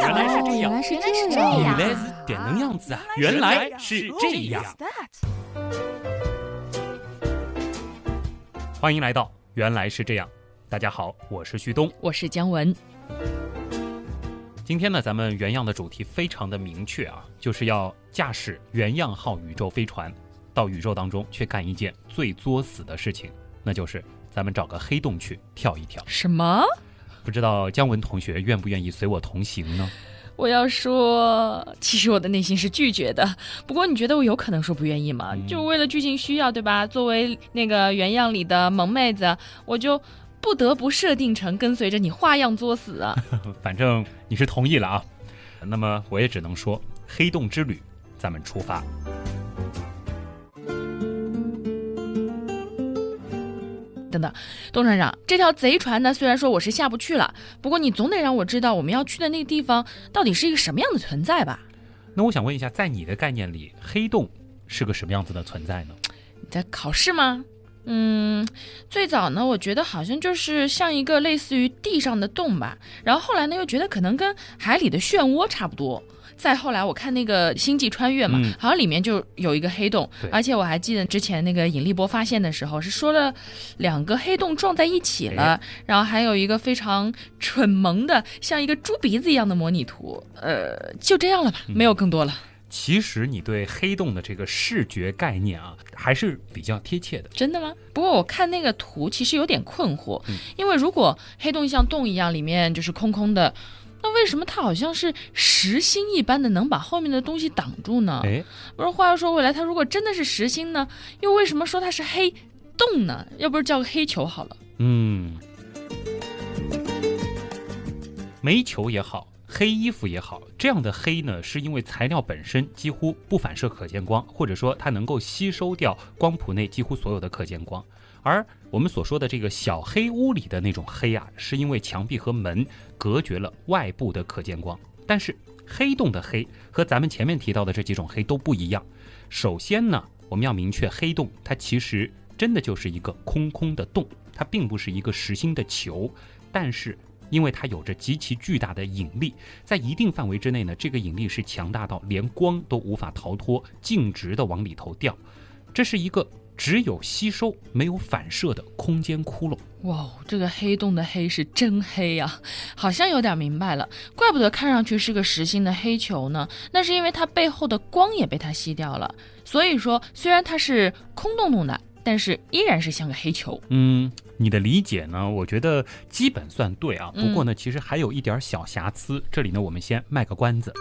原来是这样，原来是点能样子啊，原来是这样。欢迎来到《原来是这样》，大家好，我是旭东，我是姜文。今天呢，咱们原样的主题非常的明确啊，就是要驾驶原样号宇宙飞船到宇宙当中去干一件最作死的事情，那就是咱们找个黑洞去跳一跳。什么？不知道姜文同学愿不愿意随我同行呢？我要说，其实我的内心是拒绝的。不过你觉得我有可能说不愿意吗？就为了剧情需要，对吧？作为那个原样里的萌妹子，我就不得不设定成跟随着你花样作死啊。反正你是同意了啊。那么我也只能说，黑洞之旅，咱们出发。等等，董船长，这条贼船呢，虽然说我是下不去了，不过你总得让我知道我们要去的那个地方到底是一个什么样的存在吧？那我想问一下，在你的概念里，黑洞是个什么样子的存在呢？你在考试吗？最早呢，我觉得好像就是像一个类似于地上的洞吧，然后后来呢，又觉得可能跟海里的漩涡差不多。再后来我看那个《星际穿越》嘛，好像里面就有一个黑洞，而且我还记得之前那个引力波发现的时候是说了两个黑洞撞在一起了，然后还有一个非常蠢萌的像一个猪鼻子一样的模拟图，就这样了吧，没有更多了。其实你对黑洞的这个视觉概念啊，还是比较贴切的。真的吗？不过我看那个图其实有点困惑，因为如果黑洞像洞一样里面就是空空的，那为什么它好像是实心一般的能把后面的东西挡住呢？不是，话又说回来，它如果真的是实心呢，又为什么说它是黑洞呢？要不是叫个黑球好了。煤球也好，黑衣服也好，这样的黑呢，是因为材料本身几乎不反射可见光，或者说它能够吸收掉光谱内几乎所有的可见光。而我们所说的这个小黑屋里的那种黑啊，是因为墙壁和门隔绝了外部的可见光。但是黑洞的黑和咱们前面提到的这几种黑都不一样。首先呢，我们要明确黑洞它其实真的就是一个空空的洞，它并不是一个实心的球，但是因为它有着极其巨大的引力，在一定范围之内呢，这个引力是强大到连光都无法逃脱，径直的往里头掉。这是一个只有吸收没有反射的空间窟窿。哇，这个黑洞的黑是真黑啊，好像有点明白了，怪不得看上去是个实心的黑球呢，那是因为它背后的光也被它吸掉了。所以说虽然它是空洞洞的，但是依然是像个黑球。你的理解呢，我觉得基本算对啊，不过呢，其实还有一点小瑕疵，这里呢我们先卖个关子。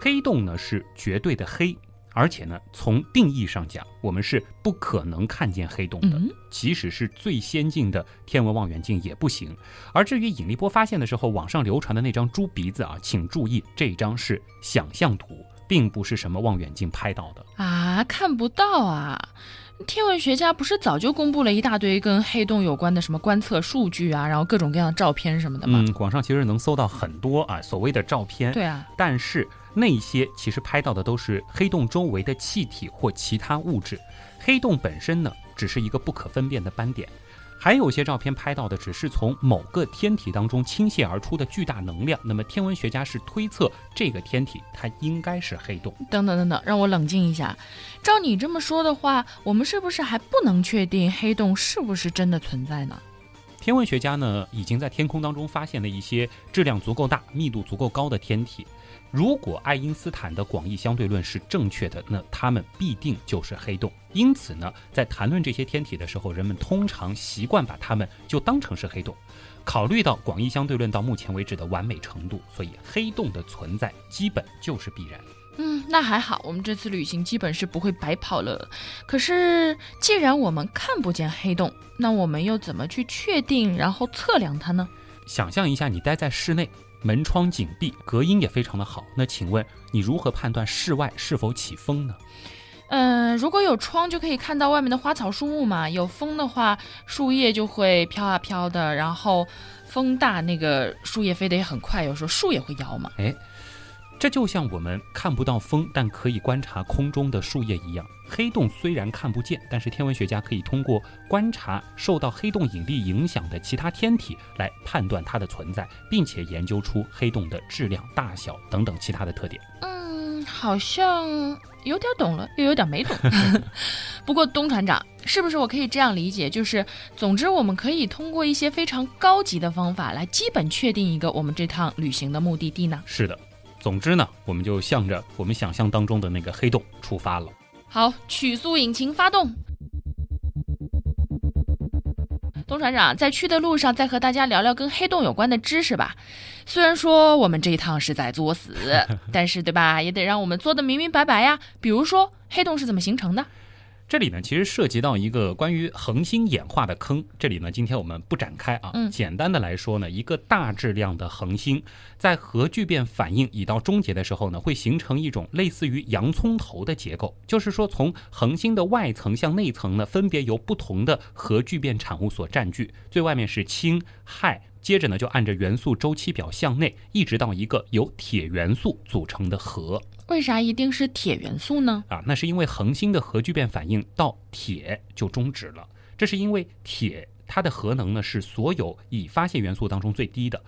黑洞呢是绝对的黑，而且呢从定义上讲，我们是不可能看见黑洞的，即使是最先进的天文望远镜也不行。而至于引力波发现的时候网上流传的那张猪鼻子啊，请注意，这张是想象图，并不是什么望远镜拍到的啊，看不到啊。天文学家不是早就公布了一大堆跟黑洞有关的什么观测数据啊，然后各种各样的照片什么的吗？网上其实能搜到很多啊所谓的照片。对啊，但是那些其实拍到的都是黑洞周围的气体或其他物质，黑洞本身呢只是一个不可分辨的斑点。还有些照片拍到的只是从某个天体当中倾泻而出的巨大能量，那么天文学家是推测这个天体它应该是黑洞。等等，让我冷静一下。照你这么说的话，我们是不是还不能确定黑洞是不是真的存在呢？天文学家呢已经在天空当中发现了一些质量足够大、密度足够高的天体。如果爱因斯坦的广义相对论是正确的，那它们必定就是黑洞。因此呢，在谈论这些天体的时候，人们通常习惯把它们就当成是黑洞。考虑到广义相对论到目前为止的完美程度，所以黑洞的存在基本就是必然。那还好，我们这次旅行基本是不会白跑了。可是既然我们看不见黑洞，那我们又怎么去确定然后测量它呢？想象一下，你待在室内，门窗紧闭，隔音也非常的好，那请问你如何判断室外是否起风呢？如果有窗就可以看到外面的花草树木嘛，有风的话树叶就会飘啊飘的，然后风大那个树叶飞得也很快，有时候树也会摇嘛。这就像我们看不到风，但可以观察空中的树叶一样，黑洞虽然看不见，但是天文学家可以通过观察受到黑洞引力影响的其他天体来判断它的存在，并且研究出黑洞的质量、大小等等其他的特点。好像有点懂了，又有点没懂。不过东船长，是不是我可以这样理解，就是总之我们可以通过一些非常高级的方法来基本确定一个我们这趟旅行的目的地呢？是的，总之呢，我们就向着我们想象当中的那个黑洞出发了。好，曲速引擎发动。东船长，在去的路上再和大家聊聊跟黑洞有关的知识吧。虽然说我们这一趟是在作死，但是对吧，也得让我们做得明明白白呀。比如说黑洞是怎么形成的？这里呢，其实涉及到一个关于恒星演化的坑。这里呢，今天我们不展开啊。简单的来说呢，一个大质量的恒星在核聚变反应已到终结的时候呢，会形成一种类似于洋葱头的结构。就是说，从恒星的外层向内层呢，分别由不同的核聚变产物所占据。最外面是氢、氦。接着呢，就按着元素周期表向内，一直到一个由铁元素组成的核。为啥一定是铁元素呢？那是因为恒星的核聚变反应到铁就终止了。这是因为铁它的核能呢是所有已发现元素当中最低的，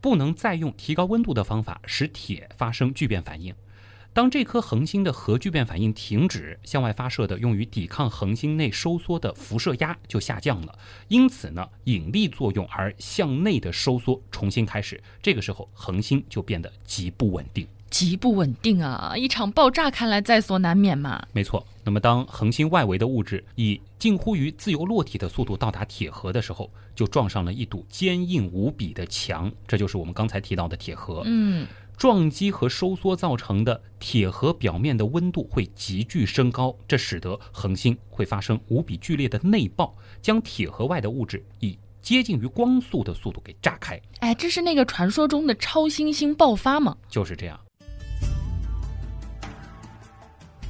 不能再用提高温度的方法使铁发生聚变反应。当这颗恒星的核聚变反应停止，向外发射的用于抵抗恒星内收缩的辐射压就下降了，因此呢，引力作用而向内的收缩重新开始。这个时候，恒星就变得极不稳定。极不稳定啊！一场爆炸看来在所难免嘛。没错。那么，当恒星外围的物质以近乎于自由落体的速度到达铁核的时候，就撞上了一堵坚硬无比的墙，这就是我们刚才提到的铁核。撞击和收缩造成的铁核表面的温度会急剧升高，这使得恒星会发生无比剧烈的内爆，将铁核外的物质以接近于光速的速度给炸开。这是那个传说中的超新星爆发吗？就是这样。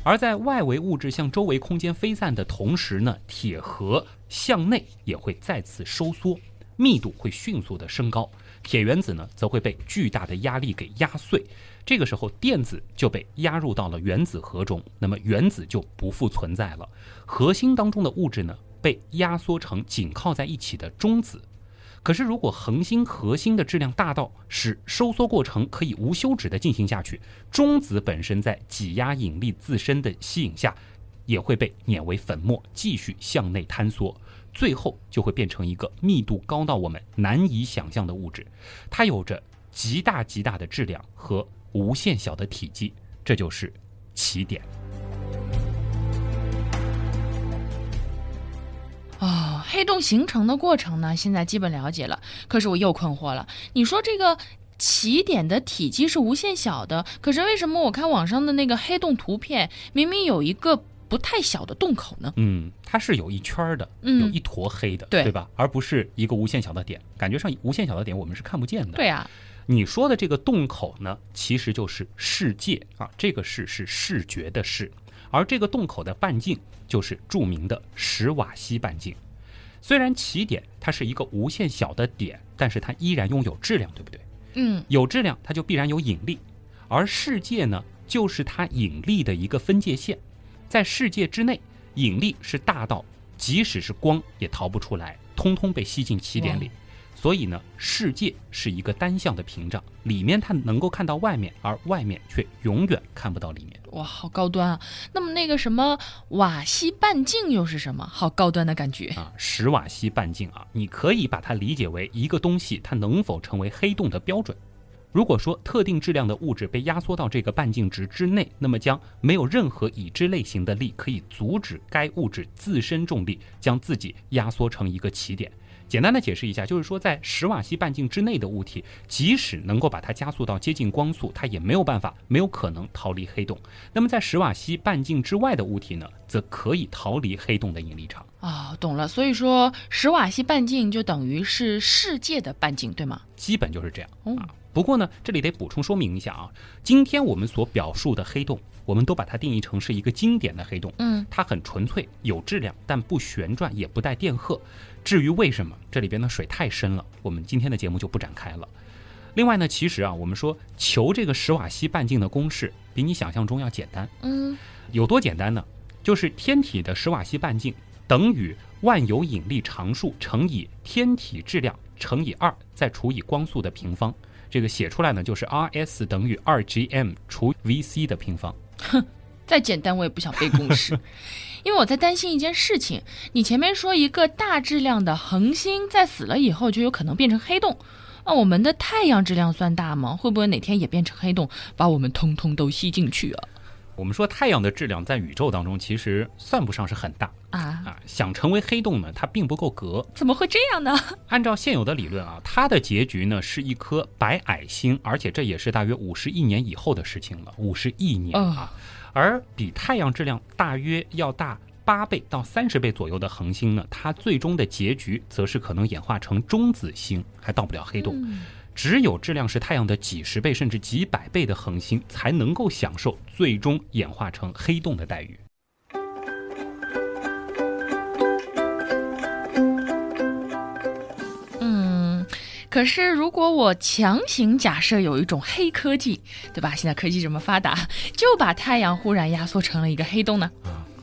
而在外围物质向周围空间飞散的同时呢，铁核向内也会再次收缩，密度会迅速的升高，铁原子呢则会被巨大的压力给压碎。这个时候电子就被压入到了原子核中，那么原子就不复存在了。核心当中的物质呢被压缩成紧靠在一起的中子。可是如果恒星核心的质量大到使收缩过程可以无休止的进行下去，中子本身在挤压引力自身的吸引下也会被碾为粉末，继续向内坍缩，最后就会变成一个密度高到我们难以想象的物质，它有着极大极大的质量和无限小的体积，这就是起点。黑洞形成的过程呢，现在基本了解了。可是我又困惑了，你说这个起点的体积是无限小的，可是为什么我看网上的那个黑洞图片，明明有一个不太小的洞口呢？它是有一圈的，有一坨黑的，对吧？而不是一个无限小的点，感觉上无限小的点我们是看不见的。对啊，你说的这个洞口呢，其实就是视界啊，这个视是视觉的视，而这个洞口的半径就是著名的史瓦西半径。虽然起点它是一个无限小的点，但是它依然拥有质量，对不对？有质量它就必然有引力，而视界呢，就是它引力的一个分界线。在世界之内，引力是大到即使是光也逃不出来，通通被吸进起点里。所以呢，世界是一个单向的屏障，里面它能够看到外面，而外面却永远看不到里面。哇，好高端啊！那么那个什么瓦西半径又是什么？好高端的感觉啊！史瓦西半径啊，你可以把它理解为一个东西它能否成为黑洞的标准。如果说特定质量的物质被压缩到这个半径值之内，那么将没有任何已知类型的力可以阻止该物质自身重力将自己压缩成一个起点。简单的解释一下，就是说在史瓦西半径之内的物体，即使能够把它加速到接近光速，它也没有办法，没有可能逃离黑洞。那么在史瓦西半径之外的物体呢，则可以逃离黑洞的引力场。懂了。所以说史瓦西半径就等于是世界的半径，对吗？基本就是这样。不过呢，这里得补充说明一下啊，今天我们所表述的黑洞，我们都把它定义成是一个经典的黑洞。它很纯粹，有质量，但不旋转，也不带电荷。至于为什么，这里边的水太深了，我们今天的节目就不展开了。另外呢，其实啊，我们说求这个史瓦西半径的公式比你想象中要简单。嗯，有多简单呢？就是天体的史瓦西半径等于万有引力常数乘以天体质量乘以2，再除以光速的平方。这个写出来呢，就是 RS 等于 2GM 除 VC 的平方。哼，再简单我也不想背公式。因为我在担心一件事情，你前面说一个大质量的恒星在死了以后就有可能变成黑洞，那我们的太阳质量算大吗？会不会哪天也变成黑洞，把我们通通都吸进去啊？我们说太阳的质量在宇宙当中其实算不上是很大啊，想成为黑洞呢，它并不够格。怎么会这样呢？按照现有的理论啊，它的结局呢是一颗白矮星，而且这也是大约50亿年以后的事情了，50亿年啊。而比太阳质量大约要大8倍到30倍左右的恒星呢，它最终的结局则是可能演化成中子星，还到不了黑洞。只有质量是太阳的几十倍甚至几百倍的恒星才能够享受最终演化成黑洞的待遇。可是如果我强行假设有一种黑科技，对吧？现在科技这么发达，就把太阳忽然压缩成了一个黑洞呢？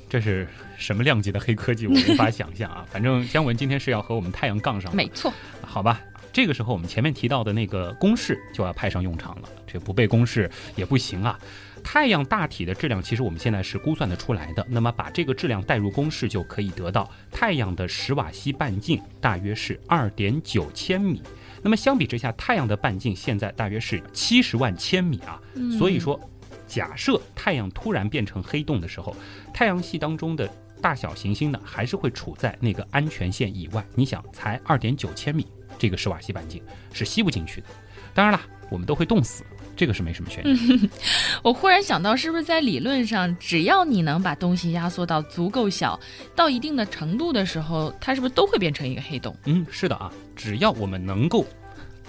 这是什么量级的黑科技，我无法想象啊！反正姜文今天是要和我们太阳杠上，没错。好吧，这个时候我们前面提到的那个公式就要派上用场了，这不背公式也不行啊。太阳大体的质量其实我们现在是估算得出来的，那么把这个质量代入公式就可以得到太阳的史瓦西半径大约是 2.9 千米。那么相比之下，太阳的半径现在大约是70万千米啊。所以说假设太阳突然变成黑洞的时候，太阳系当中的大小行星呢还是会处在那个安全线以外。你想才 2.9 千米，这个史瓦西半径是吸不进去的。当然了，我们都会冻死，这个是没什么悬念。我忽然想到，是不是在理论上，只要你能把东西压缩到足够小，到一定的程度的时候，它是不是都会变成一个黑洞？嗯，是的啊，只要我们能够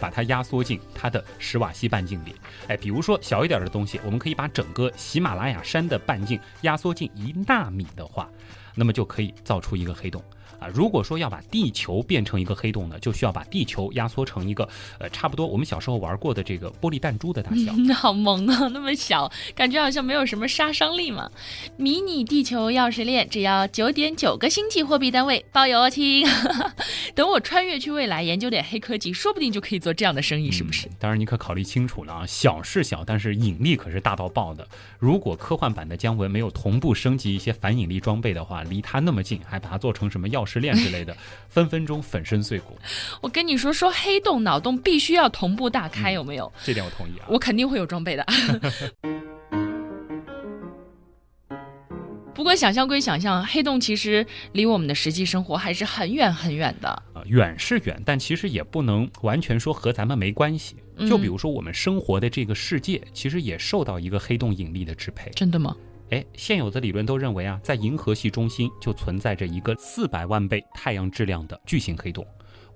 把它压缩进它的史瓦西半径里，比如说小一点的东西，我们可以把整个喜马拉雅山的半径压缩进1纳米的话，那么就可以造出一个黑洞啊。如果说要把地球变成一个黑洞呢，就需要把地球压缩成一个差不多我们小时候玩过的这个玻璃弹珠的大小。好萌啊，那么小，感觉好像没有什么杀伤力嘛。迷你地球钥匙链只要 9.9 个星际货币单位，包邮哦亲。等我穿越去未来研究点黑科技，说不定就可以做这样的生意，是不是？当然你可考虑清楚了啊，小是小，但是引力可是大到爆的。如果科幻版的姜文没有同步升级一些反引力装备的话，离它那么近还把它做成什么钥匙链之类的，分分钟粉身碎骨。我跟你说，说黑洞脑洞必须要同步大开，有没有？这点我同意啊，我肯定会有装备的。不过想象归想象，黑洞其实离我们的实际生活还是很远很远的远是远，但其实也不能完全说和咱们没关系。就比如说我们生活的这个世界其实也受到一个黑洞引力的支配。真的吗？现有的理论都认为啊，在银河系中心就存在着一个400万倍太阳质量的巨型黑洞。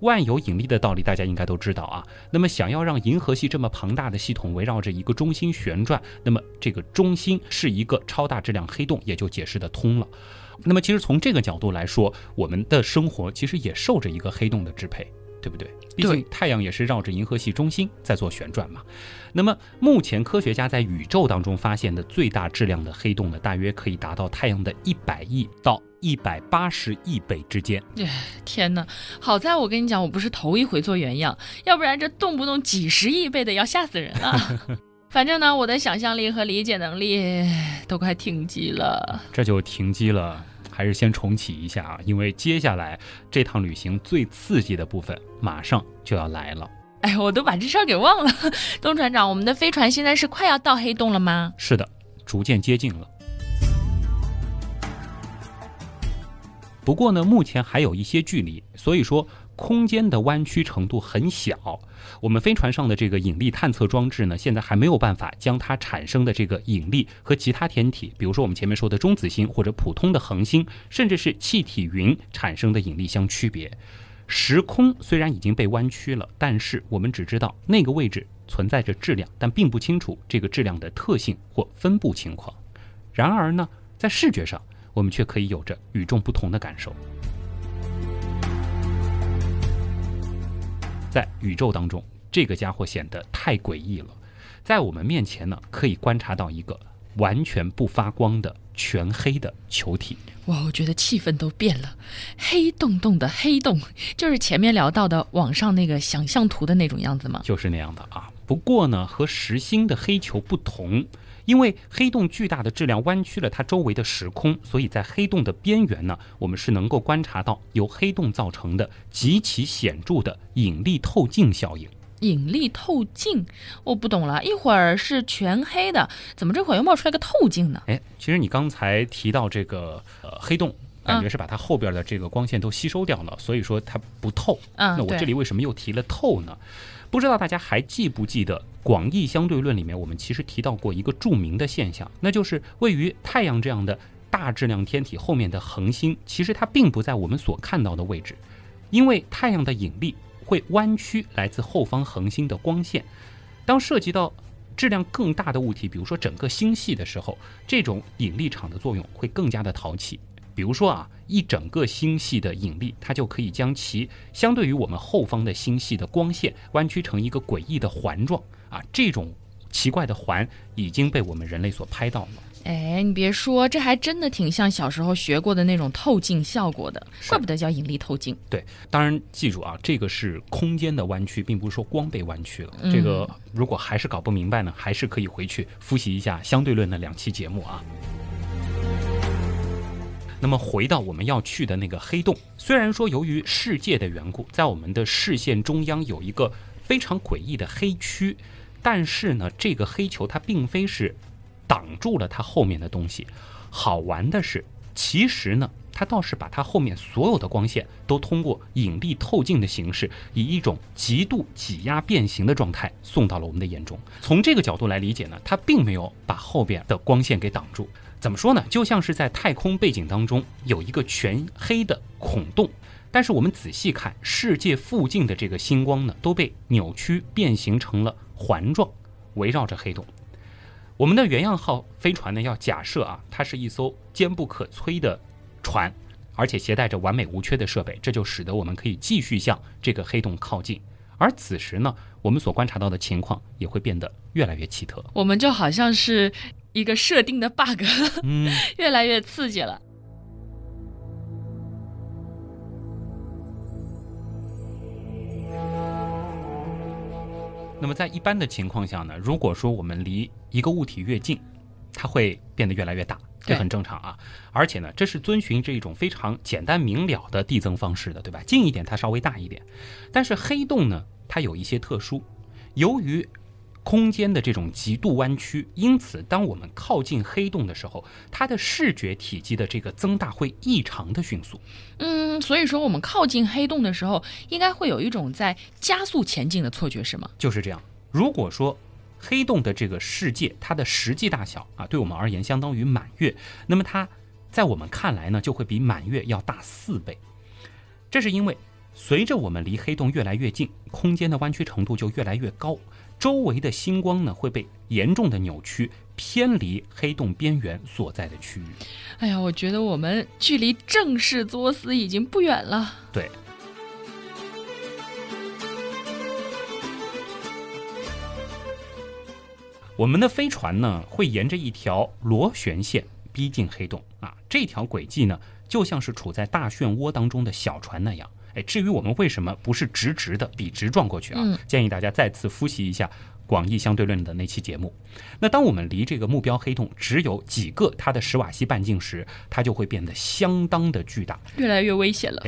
万有引力的道理大家应该都知道啊。那么想要让银河系这么庞大的系统围绕着一个中心旋转，那么这个中心是一个超大质量黑洞，也就解释得通了。那么其实从这个角度来说，我们的生活其实也受着一个黑洞的支配，对不对？毕竟太阳也是绕着银河系中心在做旋转嘛。那么目前科学家在宇宙当中发现的最大质量的黑洞呢，大约可以达到太阳的100亿到180亿倍之间。天哪，好在我跟你讲，我不是头一回做原样，要不然这动不动几十亿倍的要吓死人啊。反正呢，我的想象力和理解能力都快停机了。这就停机了，还是先重启一下啊，因为接下来这趟旅行最刺激的部分马上就要来了。我都把这事儿给忘了。东船长，我们的飞船现在是快要到黑洞了吗？是的，逐渐接近了。不过呢，目前还有一些距离，所以说空间的弯曲程度很小。我们飞船上的这个引力探测装置呢，现在还没有办法将它产生的这个引力和其他天体，比如说我们前面说的中子星或者普通的恒星，甚至是气体云产生的引力相区别。时空虽然已经被弯曲了，但是我们只知道那个位置存在着质量，但并不清楚这个质量的特性或分布情况。然而呢，在视觉上，我们却可以有着与众不同的感受。在宇宙当中，这个家伙显得太诡异了。在我们面前呢，可以观察到一个完全不发光的全黑的球体。哇，我觉得气氛都变了，黑洞洞的黑洞，就是前面聊到的网上那个想象图的那种样子吗？就是那样的啊。不过呢，和实心的黑球不同，因为黑洞巨大的质量弯曲了它周围的时空，所以在黑洞的边缘呢，我们是能够观察到由黑洞造成的极其显著的引力透镜效应。引力透镜，我不懂了，一会儿是全黑的，怎么这会儿又冒出来个透镜呢？哎，其实你刚才提到这个黑洞，感觉是把它后边的这个光线都吸收掉了，所以说它不透。那我这里为什么又提了透呢？不知道大家还记不记得广义相对论里面我们其实提到过一个著名的现象，那就是位于太阳这样的大质量天体后面的恒星，其实它并不在我们所看到的位置，因为太阳的引力会弯曲来自后方恒星的光线。当涉及到质量更大的物体，比如说整个星系的时候，这种引力场的作用会更加的淘气。比如说啊，一整个星系的引力，它就可以将其相对于我们后方的星系的光线弯曲成一个诡异的环状啊，这种奇怪的环已经被我们人类所拍到了。哎，你别说，这还真的挺像小时候学过的那种透镜效果的，怪不得叫引力透镜。对，当然记住啊，这个是空间的弯曲，并不是说光被弯曲了。这个如果还是搞不明白呢，还是可以回去复习一下相对论的2期节目啊。那么回到我们要去的那个黑洞，虽然说由于世界的缘故，在我们的视线中央有一个非常诡异的黑区，但是呢，这个黑球它并非是挡住了它后面的东西。好玩的是，其实呢，它倒是把它后面所有的光线都通过引力透镜的形式，以一种极度挤压变形的状态送到了我们的眼中。从这个角度来理解呢，它并没有把后边的光线给挡住。怎么说呢？就像是在太空背景当中有一个全黑的孔洞，但是我们仔细看，世界附近的这个星光呢，都被扭曲变形成了环状，围绕着黑洞。我们的原样号飞船呢，要假设啊，它是一艘坚不可摧的船，而且携带着完美无缺的设备，这就使得我们可以继续向这个黑洞靠近。而此时呢，我们所观察到的情况也会变得越来越奇特。我们就好像是一个设定的 bug， 越来越刺激了。那么在一般的情况下呢，如果说我们离一个物体越近，它会变得越来越大，这很正常啊。而且呢，这是遵循这一种非常简单明了的递增方式的，对吧？近一点它稍微大一点。但是黑洞呢，它有一些特殊，由于空间的这种极度弯曲，因此当我们靠近黑洞的时候，它的视觉体积的这个增大会异常的迅速。所以说我们靠近黑洞的时候，应该会有一种在加速前进的错觉，是吗？就是这样。如果说黑洞的这个世界，它的实际大小啊，对我们而言相当于满月，那么它在我们看来呢，就会比满月要大4倍。这是因为随着我们离黑洞越来越近，空间的弯曲程度就越来越高，周围的星光呢会被严重的扭曲，偏离黑洞边缘所在的区域。哎呀，我觉得我们距离正式作死已经不远了。对。我们的飞船呢会沿着一条螺旋线逼近黑洞啊，这条轨迹呢就像是处在大漩涡当中的小船那样。至于我们为什么不是直直的笔直撞过去啊？建议大家再次复习一下广义相对论的那期节目。那当我们离这个目标黑洞只有几个它的10瓦西半径时，它就会变得相当的巨大，越来越危险了。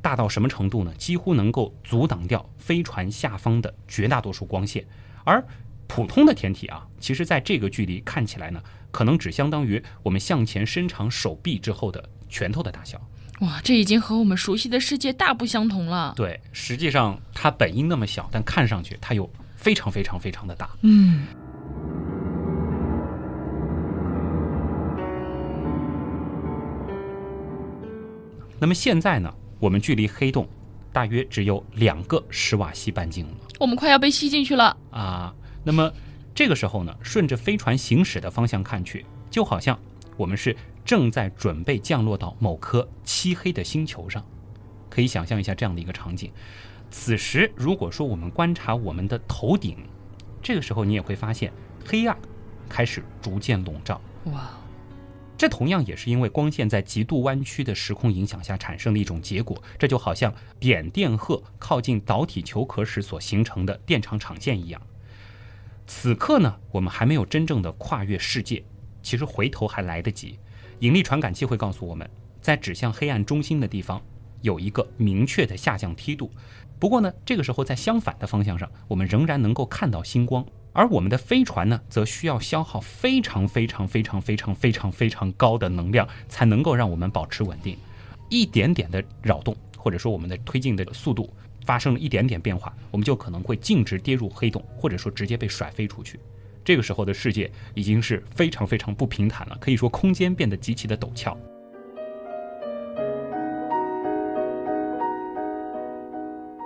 大到什么程度呢？几乎能够阻挡掉飞船下方的绝大多数光线。而普通的天体啊，其实在这个距离看起来呢，可能只相当于我们向前伸长手臂之后的拳头的大小。哇，这已经和我们熟悉的世界大不相同了。对，实际上它本应那么小，但看上去它又非常非常非常的大。那么现在呢，我们距离黑洞大约只有2个10瓦西半径了。我们快要被吸进去了啊！那么这个时候呢，顺着飞船行驶的方向看去，就好像我们是正在准备降落到某颗漆黑的星球上，可以想象一下这样的一个场景。此时如果说我们观察我们的头顶，这个时候你也会发现黑暗开始逐渐笼罩。哇，这同样也是因为光线在极度弯曲的时空影响下产生的一种结果。这就好像扁电荷靠近导体球壳时所形成的电场场线一样。此刻呢，我们还没有真正的跨越世界，其实回头还来得及。引力传感器会告诉我们，在指向黑暗中心的地方有一个明确的下降梯度。不过呢，这个时候在相反的方向上，我们仍然能够看到星光。而我们的飞船呢，则需要消耗非常高的能量，才能够让我们保持稳定。一点点的扰动，或者说我们的推进的速度发生了一点点变化，我们就可能会径直跌入黑洞，或者说直接被甩飞出去。这个时候的世界已经是非常不平坦了，可以说空间变得极其的陡峭。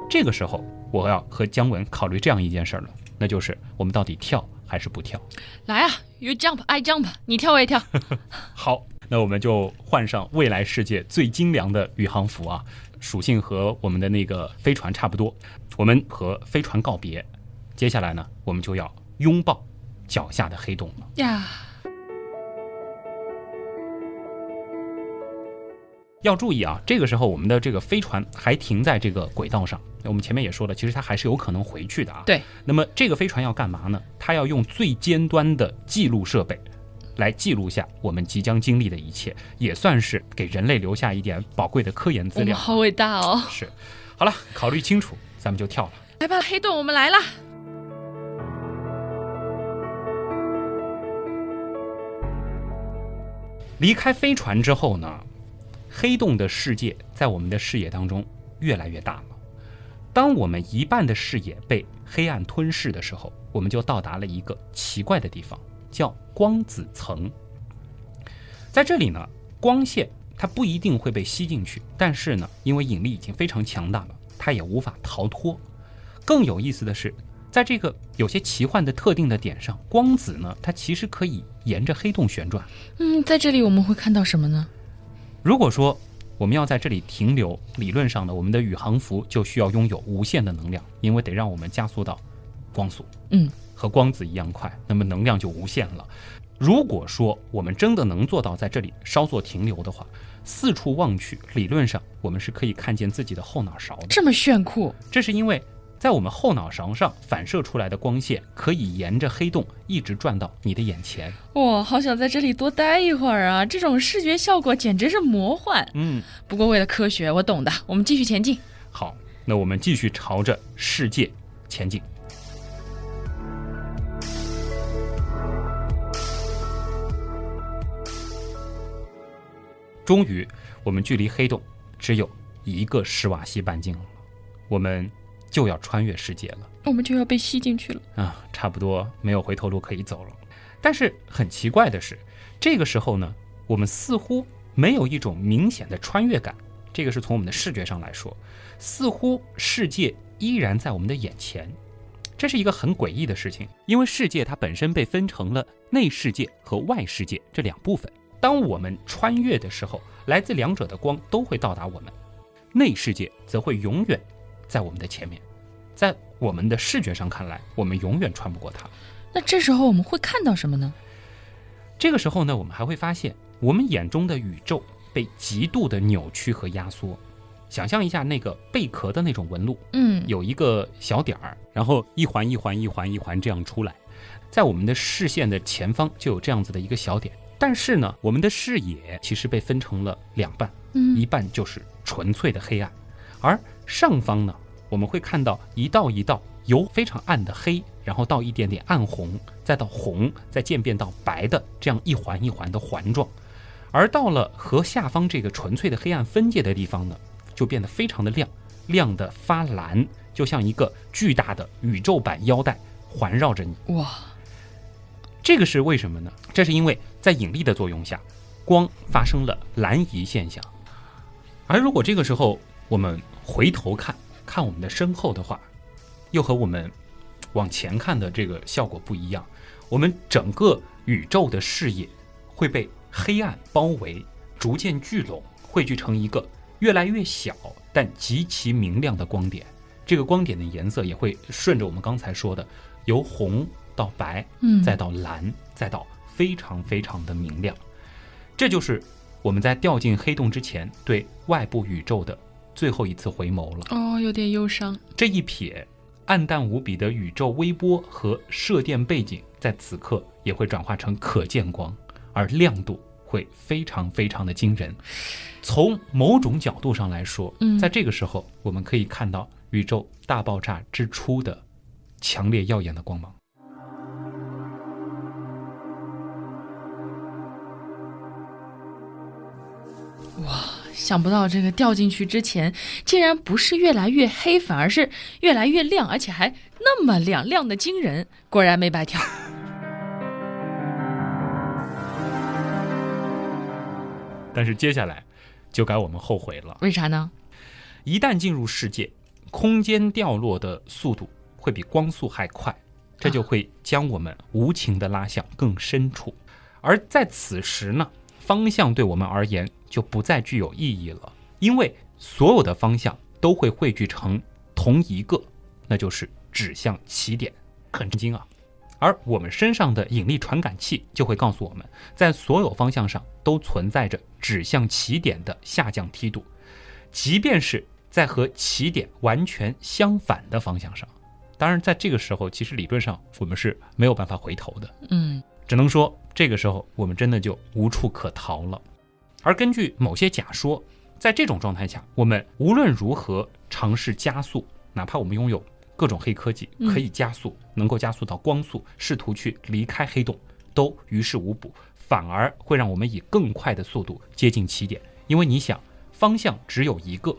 这个时候，我要和姜文考虑这样一件事了，那就是我们到底跳还是不跳？来啊 ，You jump, I jump， 你跳我也跳。好，那我们就换上未来世界最精良的宇航服啊，属性和我们的那个飞船差不多。我们和飞船告别，接下来呢，我们就要拥抱脚下的黑洞了呀。要注意啊，这个时候我们的这个飞船还停在这个轨道上。我们前面也说了，其实它还是有可能回去的啊。对。那么这个飞船要干嘛呢？它要用最尖端的记录设备来记录下我们即将经历的一切，也算是给人类留下一点宝贵的科研资料。好伟大哦！是。好了，考虑清楚，咱们就跳了。来吧，黑洞，我们来了。离开飞船之后呢？黑洞的世界在我们的视野当中越来越大了。当我们一半的视野被黑暗吞噬的时候，我们就到达了一个奇怪的地方，叫光子层。在这里呢，光线它不一定会被吸进去，但是呢，因为引力已经非常强大了，它也无法逃脱。更有意思的是，在这个有些奇幻的特定的点上，光子呢，它其实可以沿着黑洞旋转。在这里我们会看到什么呢？如果说我们要在这里停留，理论上呢，我们的宇航服就需要拥有无限的能量，因为得让我们加速到光速，和光子一样快，那么能量就无限了。如果说我们真的能做到在这里稍作停留的话，四处望去，理论上我们是可以看见自己的后脑勺的。这么炫酷？这是因为在我们后脑勺上反射出来的光线可以沿着黑洞一直转到你的眼前。哇，好想在这里多待一会儿啊，这种视觉效果简直是魔幻。不过为了科学，我懂的，我们继续前进。好，那我们继续朝着世界前进。终于我们距离黑洞只有1个史瓦西半径了，我们就要穿越世界了，我们就要被吸进去了啊！差不多没有回头路可以走了。但是很奇怪的是，这个时候呢，我们似乎没有一种明显的穿越感。这个是从我们的视觉上来说，似乎世界依然在我们的眼前。这是一个很诡异的事情，因为世界它本身被分成了内世界和外世界这两部分。当我们穿越的时候，来自两者的光都会到达我们，内世界则会永远在我们的前面，在我们的视觉上看来，我们永远穿不过它。那这时候我们会看到什么呢？这个时候呢，我们还会发现我们眼中的宇宙被极度的扭曲和压缩。想象一下那个贝壳的那种纹路，有一个小点儿，然后一环这样出来，在我们的视线的前方就有这样子的一个小点。但是呢，我们的视野其实被分成了两半，一半就是纯粹的黑暗，而上方呢，我们会看到一道一道由非常暗的黑，然后到一点点暗红，再到红，再渐变到白的这样一环一环的环状。而到了和下方这个纯粹的黑暗分界的地方呢，就变得非常的亮，亮的发蓝，就像一个巨大的宇宙版腰带环绕着你。哇，这个是为什么呢？这是因为在引力的作用下，光发生了蓝移现象。而如果这个时候我们回头看看我们的身后的话，又和我们往前看的这个效果不一样。我们整个宇宙的视野会被黑暗包围，逐渐聚拢，汇聚成一个越来越小但极其明亮的光点。这个光点的颜色也会顺着我们刚才说的，由红到白，再到蓝，再到非常非常的明亮。这就是我们在掉进黑洞之前对外部宇宙的最后一次回眸了。哦，有点忧伤。这一瞥，暗淡无比的宇宙微波和射电背景在此刻也会转化成可见光，而亮度会非常非常的惊人。从某种角度上来说，在这个时候我们可以看到宇宙大爆炸之初的强烈耀眼的光芒。哇，想不到这个掉进去之前竟然不是越来越黑，反而是越来越亮，而且还那么亮，亮的惊人，果然没白跳。但是接下来就该我们后悔了。为啥呢？一旦进入世界，空间掉落的速度会比光速还快，这就会将我们无情地拉向更深处。而在此时呢，方向对我们而言就不再具有意义了，因为所有的方向都会汇聚成同一个，那就是指向起点。很震惊啊！而我们身上的引力传感器就会告诉我们，在所有方向上都存在着指向起点的下降梯度，即便是在和起点完全相反的方向上。当然在这个时候其实理论上我们是没有办法回头的，只能说这个时候我们真的就无处可逃了。而根据某些假说，在这种状态下我们无论如何尝试加速，哪怕我们拥有各种黑科技可以加速，能够加速到光速，试图去离开黑洞，都于事无补，反而会让我们以更快的速度接近起点。因为你想，方向只有一个，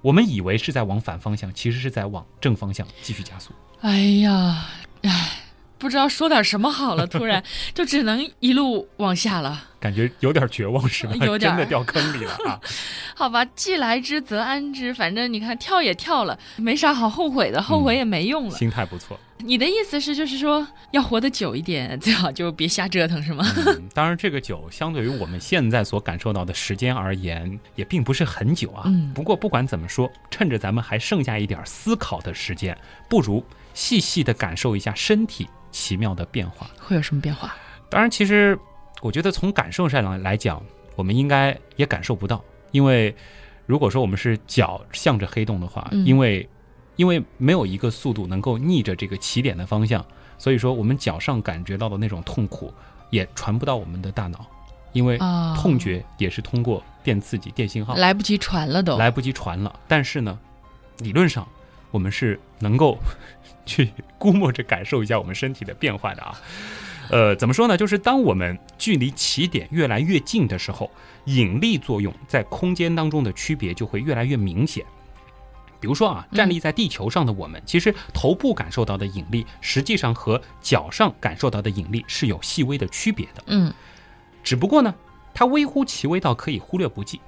我们以为是在往反方向，其实是在往正方向继续加速。哎呀，不知道说点什么好了，突然就只能一路往下了。感觉有点绝望是吧？有点，真的掉坑里了啊！好吧，既来之则安之，反正你看跳也跳了，没啥好后悔的，后悔也没用了。心态不错。你的意思是就是说要活得久一点，最好就别瞎折腾是吗？当然这个久相对于我们现在所感受到的时间而言也并不是很久啊。不过不管怎么说，趁着咱们还剩下一点思考的时间，不如细细的感受一下身体奇妙的变化。会有什么变化？当然其实我觉得从感受上来讲我们应该也感受不到，因为如果说我们是脚向着黑洞的话，因为没有一个速度能够逆着这个起点的方向，所以说我们脚上感觉到的那种痛苦也传不到我们的大脑，因为痛觉也是通过电刺激电信号来不及传了，都来不及传了。但是呢理论上我们是能够去估摸着感受一下我们身体的变化的啊。怎么说呢，就是当我们距离起点越来越近的时候，引力作用在空间当中的区别就会越来越明显。比如说啊，站立在地球上的我们，其实头部感受到的引力实际上和脚上感受到的引力是有细微的区别的，只不过呢它微乎其微到可以忽略不计。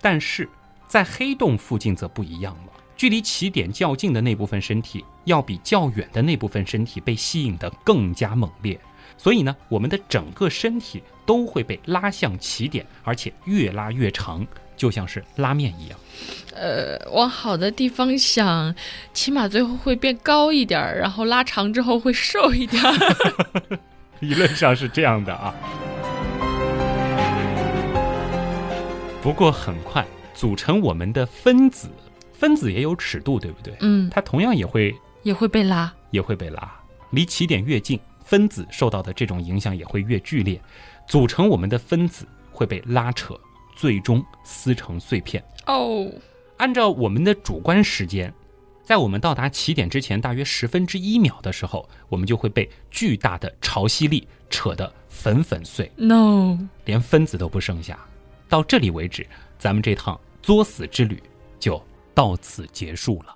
但是在黑洞附近则不一样了，距离起点较近的那部分身体要比较远的那部分身体被吸引得更加猛烈，所以呢我们的整个身体都会被拉向起点，而且越拉越长，就像是拉面一样。往好的地方想，起码最后会变高一点，然后拉长之后会瘦一点。理论上是这样的啊。不过很快组成我们的分子，分子也有尺度对不对？它同样也会被拉，也会被拉。离起点越近，分子受到的这种影响也会越剧烈，组成我们的分子会被拉扯，最终撕成碎片。按照我们的主观时间，在我们到达起点之前大约1/10的时候，我们就会被巨大的潮汐力扯得粉粉碎，连分子都不剩下。到这里为止，咱们这趟作死之旅就到此结束了。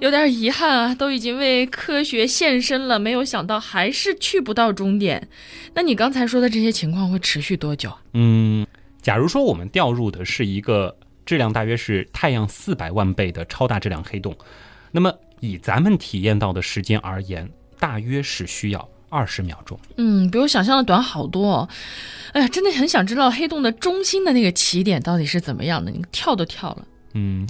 有点遗憾啊，都已经为科学献身了，没有想到还是去不到终点。那你刚才说的这些情况会持续多久？假如说我们掉入的是一个质量大约是太阳400万倍的超大质量黑洞，那么以咱们体验到的时间而言，大约是需要20秒钟。比我想象的短好多哦。哎呀，真的很想知道黑洞的中心的那个起点到底是怎么样的，你跳都跳了。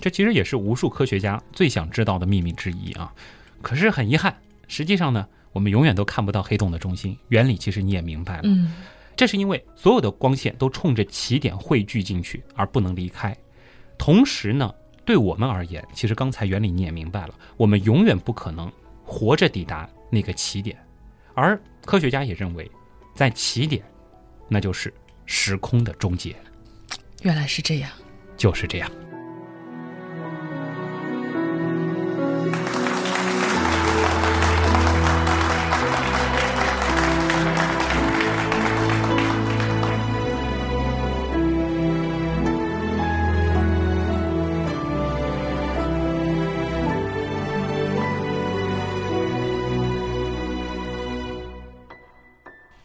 这其实也是无数科学家最想知道的秘密之一啊。可是很遗憾，实际上呢，我们永远都看不到黑洞的中心。原理其实你也明白了。这是因为所有的光线都冲着起点汇聚进去，而不能离开。同时呢，对我们而言，其实刚才原理你也明白了，我们永远不可能活着抵达那个起点。而科学家也认为，在起点，那就是时空的终结。原来是这样，就是这样。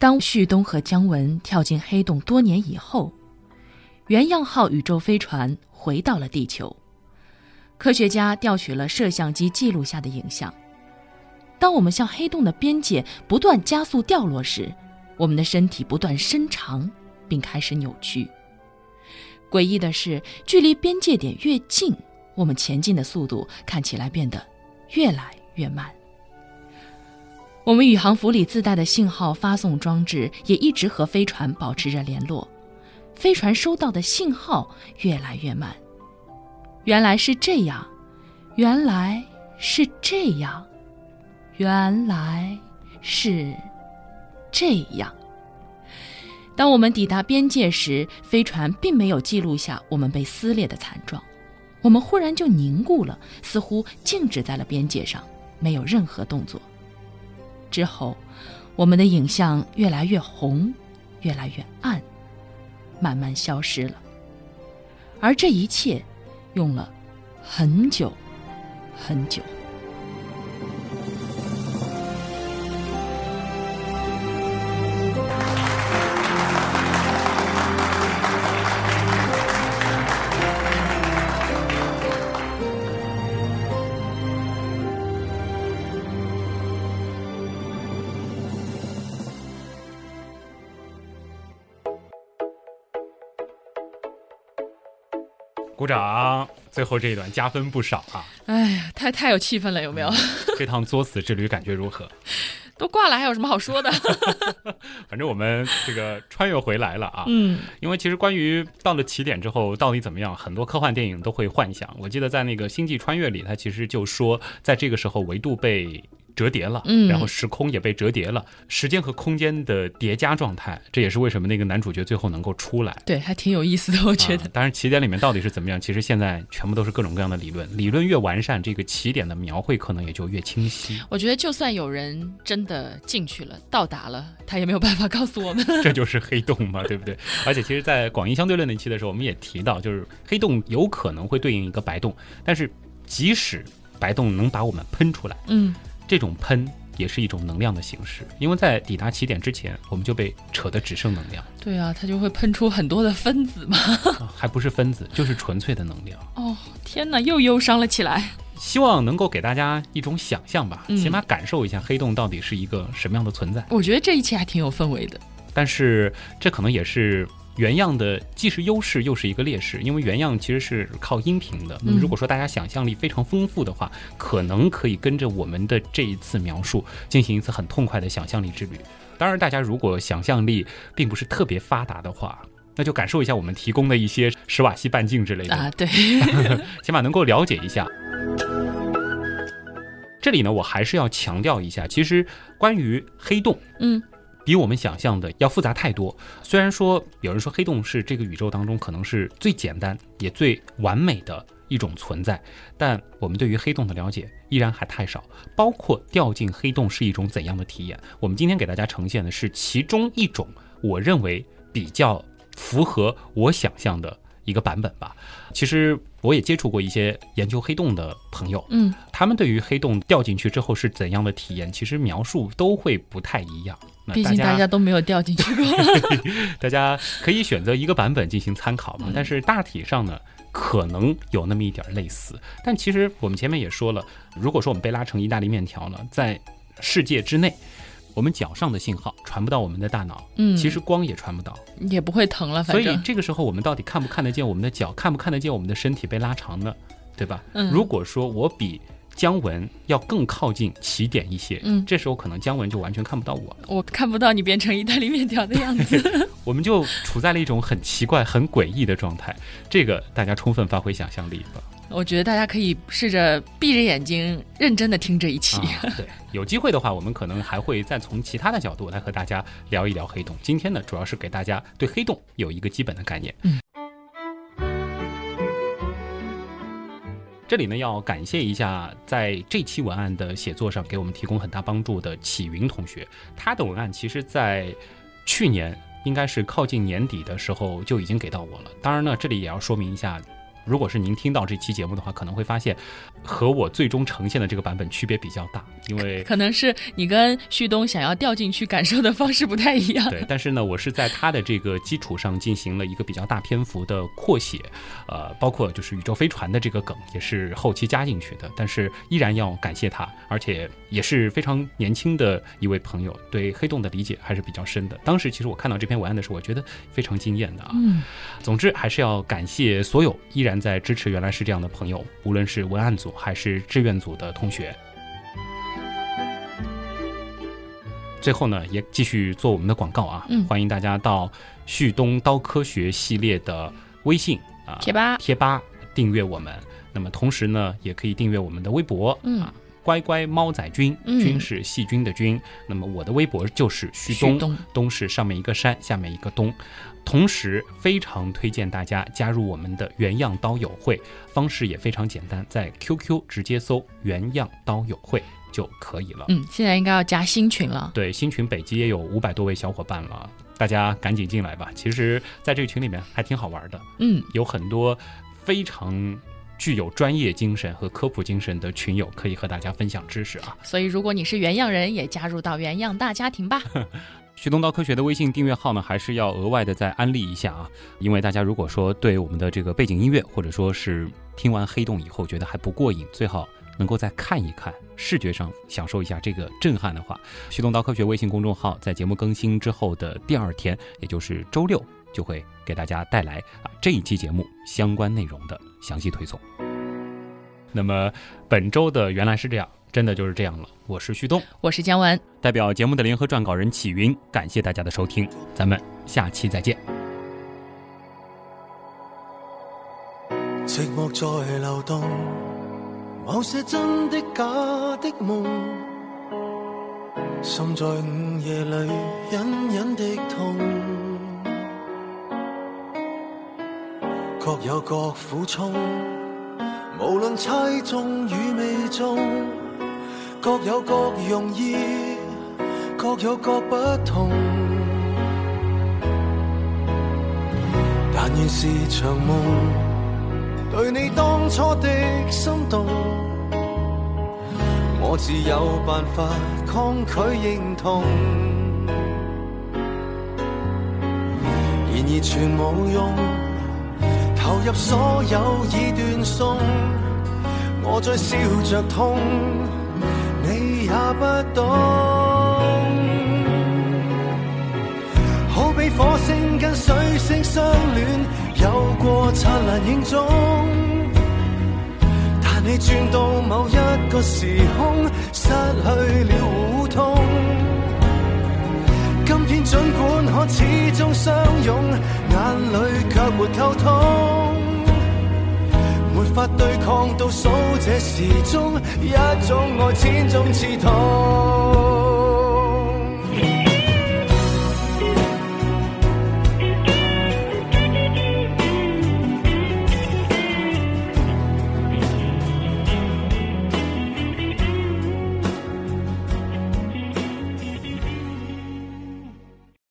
当旭东和姜文跳进黑洞多年以后，原样号宇宙飞船回到了地球。科学家调取了摄像机记录下的影像。当我们向黑洞的边界不断加速掉落时，我们的身体不断伸长并开始扭曲。诡异的是，距离边界点越近，我们前进的速度看起来变得越来越慢。我们宇航服里自带的信号发送装置也一直和飞船保持着联络，飞船收到的信号越来越慢。原来是这样，原来是这样，原来是这样。当我们抵达边界时，飞船并没有记录下我们被撕裂的惨状，我们忽然就凝固了，似乎静止在了边界上，没有任何动作。之后，我们的影像越来越红，越来越暗，慢慢消失了。而这一切用了很久很久。鼓掌，最后这一段加分不少啊。哎呀，太有气氛了，有没有？这趟作死之旅感觉如何？都挂了还有什么好说的？反正我们这个穿越回来了啊。因为其实关于到了起点之后到底怎么样，很多科幻电影都会幻想。我记得在那个星际穿越里，他其实就说在这个时候维度被折叠了，然后时空也被折叠了，时间和空间的叠加状态，这也是为什么那个男主角最后能够出来。对，还挺有意思的，我觉得。但是起点里面到底是怎么样，其实现在全部都是各种各样的理论，理论越完善，这个起点的描绘可能也就越清晰。我觉得就算有人真的进去了，到达了，他也没有办法告诉我们。这就是黑洞嘛，对不对？而且其实在广义相对论那期的时候，我们也提到，就是黑洞有可能会对应一个白洞，但是即使白洞能把我们喷出来，这种喷也是一种能量的形式，因为在抵达起点之前，我们就被扯得只剩能量。对啊，它就会喷出很多的分子嘛。还不是分子，就是纯粹的能量。哦，天哪，又忧伤了起来。希望能够给大家一种想象吧，起码感受一下黑洞到底是一个什么样的存在。我觉得这一期还挺有氛围的。但是这可能也是原样的既是优势又是一个劣势，因为原样其实是靠音频的，如果说大家想象力非常丰富的话，可能可以跟着我们的这一次描述进行一次很痛快的想象力之旅。当然大家如果想象力并不是特别发达的话，那就感受一下我们提供的一些史瓦西半径之类的啊，对。起码能够了解一下。这里呢，我还是要强调一下，其实关于黑洞比我们想象的要复杂太多。虽然说有人说黑洞是这个宇宙当中可能是最简单也最完美的一种存在，但我们对于黑洞的了解依然还太少，包括掉进黑洞是一种怎样的体验。我们今天给大家呈现的是其中一种，我认为比较符合我想象的一个版本吧。其实我也接触过一些研究黑洞的朋友，他们对于黑洞掉进去之后是怎样的体验，其实描述都会不太一样。毕竟大家都没有掉进去过。大家可以选择一个版本进行参考嘛，但是大体上呢可能有那么一点类似。但其实我们前面也说了，如果说我们被拉成意大利面条了，在世界之内，我们脚上的信号传不到我们的大脑，其实光也传不到，也不会疼了，反正。所以这个时候我们到底看不看得见我们的脚，看不看得见我们的身体被拉长呢？对吧？如果说我比姜文要更靠近起点一些，这时候可能姜文就完全看不到我，我看不到你变成意大利面条的样子，我们就处在了一种很奇怪很诡异的状态。这个大家充分发挥想象力吧，我觉得大家可以试着闭着眼睛认真的听这一期对，有机会的话我们可能还会再从其他的角度来和大家聊一聊黑洞。今天呢主要是给大家对黑洞有一个基本的概念。这里呢要感谢一下在这期文案的写作上给我们提供很大帮助的启云同学，他的文案其实在去年应该是靠近年底的时候就已经给到我了。当然呢这里也要说明一下，如果是您听到这期节目的话，可能会发现和我最终呈现的这个版本区别比较大，因为可能是你跟旭东想要掉进去感受的方式不太一样。对，但是呢我是在他的这个基础上进行了一个比较大篇幅的扩写，包括就是宇宙飞船的这个梗也是后期加进去的，但是依然要感谢他，而且也是非常年轻的一位朋友，对黑洞的理解还是比较深的。当时其实我看到这篇文案的时候我觉得非常惊艳的总之还是要感谢所有依然在支持原来是这样的朋友，无论是文案组还是志愿组的同学。最后呢也继续做我们的广告啊，欢迎大家到旭东刀科学系列的微信贴吧订阅我们。那么同时呢也可以订阅我们的微博乖乖猫仔菌，菌是细菌的菌，那么我的微博就是旭东，东是上面一个山下面一个东。同时非常推荐大家加入我们的原样刀友会，方式也非常简单，在 QQ 直接搜原样刀友会就可以了。现在应该要加新群了，对，新群北极也有500多位小伙伴了，大家赶紧进来吧。其实在这个群里面还挺好玩的，有很多非常具有专业精神和科普精神的群友可以和大家分享知识啊。所以如果你是原样人也加入到原样大家庭吧。旭东刀科学的微信订阅号呢还是要额外的再安利一下啊，因为大家如果说对我们的这个背景音乐或者说是听完黑洞以后觉得还不过瘾，最好能够再看一看，视觉上享受一下这个震撼的话，旭东刀科学微信公众号在节目更新之后的第二天，也就是周六就会给大家带来这一期节目相关内容的详细推送。那么本周的原来是这样真的就是这样了，我是旭东，我是姜文，代表节目的联合撰稿人启云，感谢大家的收听，咱们下期再见。寂寞在流动，某些真的假的梦，心在午夜里隐隐的痛，各有各苦衷，無論猜中與未中，各有各容易，各有各不同。但願是場夢，對你當初的心動，我自有辦法抗拒認同。然而全無用，投入所有已斷送，我再笑着痛，你也不懂。好比火星跟水星相戀，有過燦爛影蹤，但你轉到某一個時空，失去了互通。今天儘管可始終相擁，眼淚卻沒溝通，沒法對抗倒數這時鐘，一種愛千種刺痛。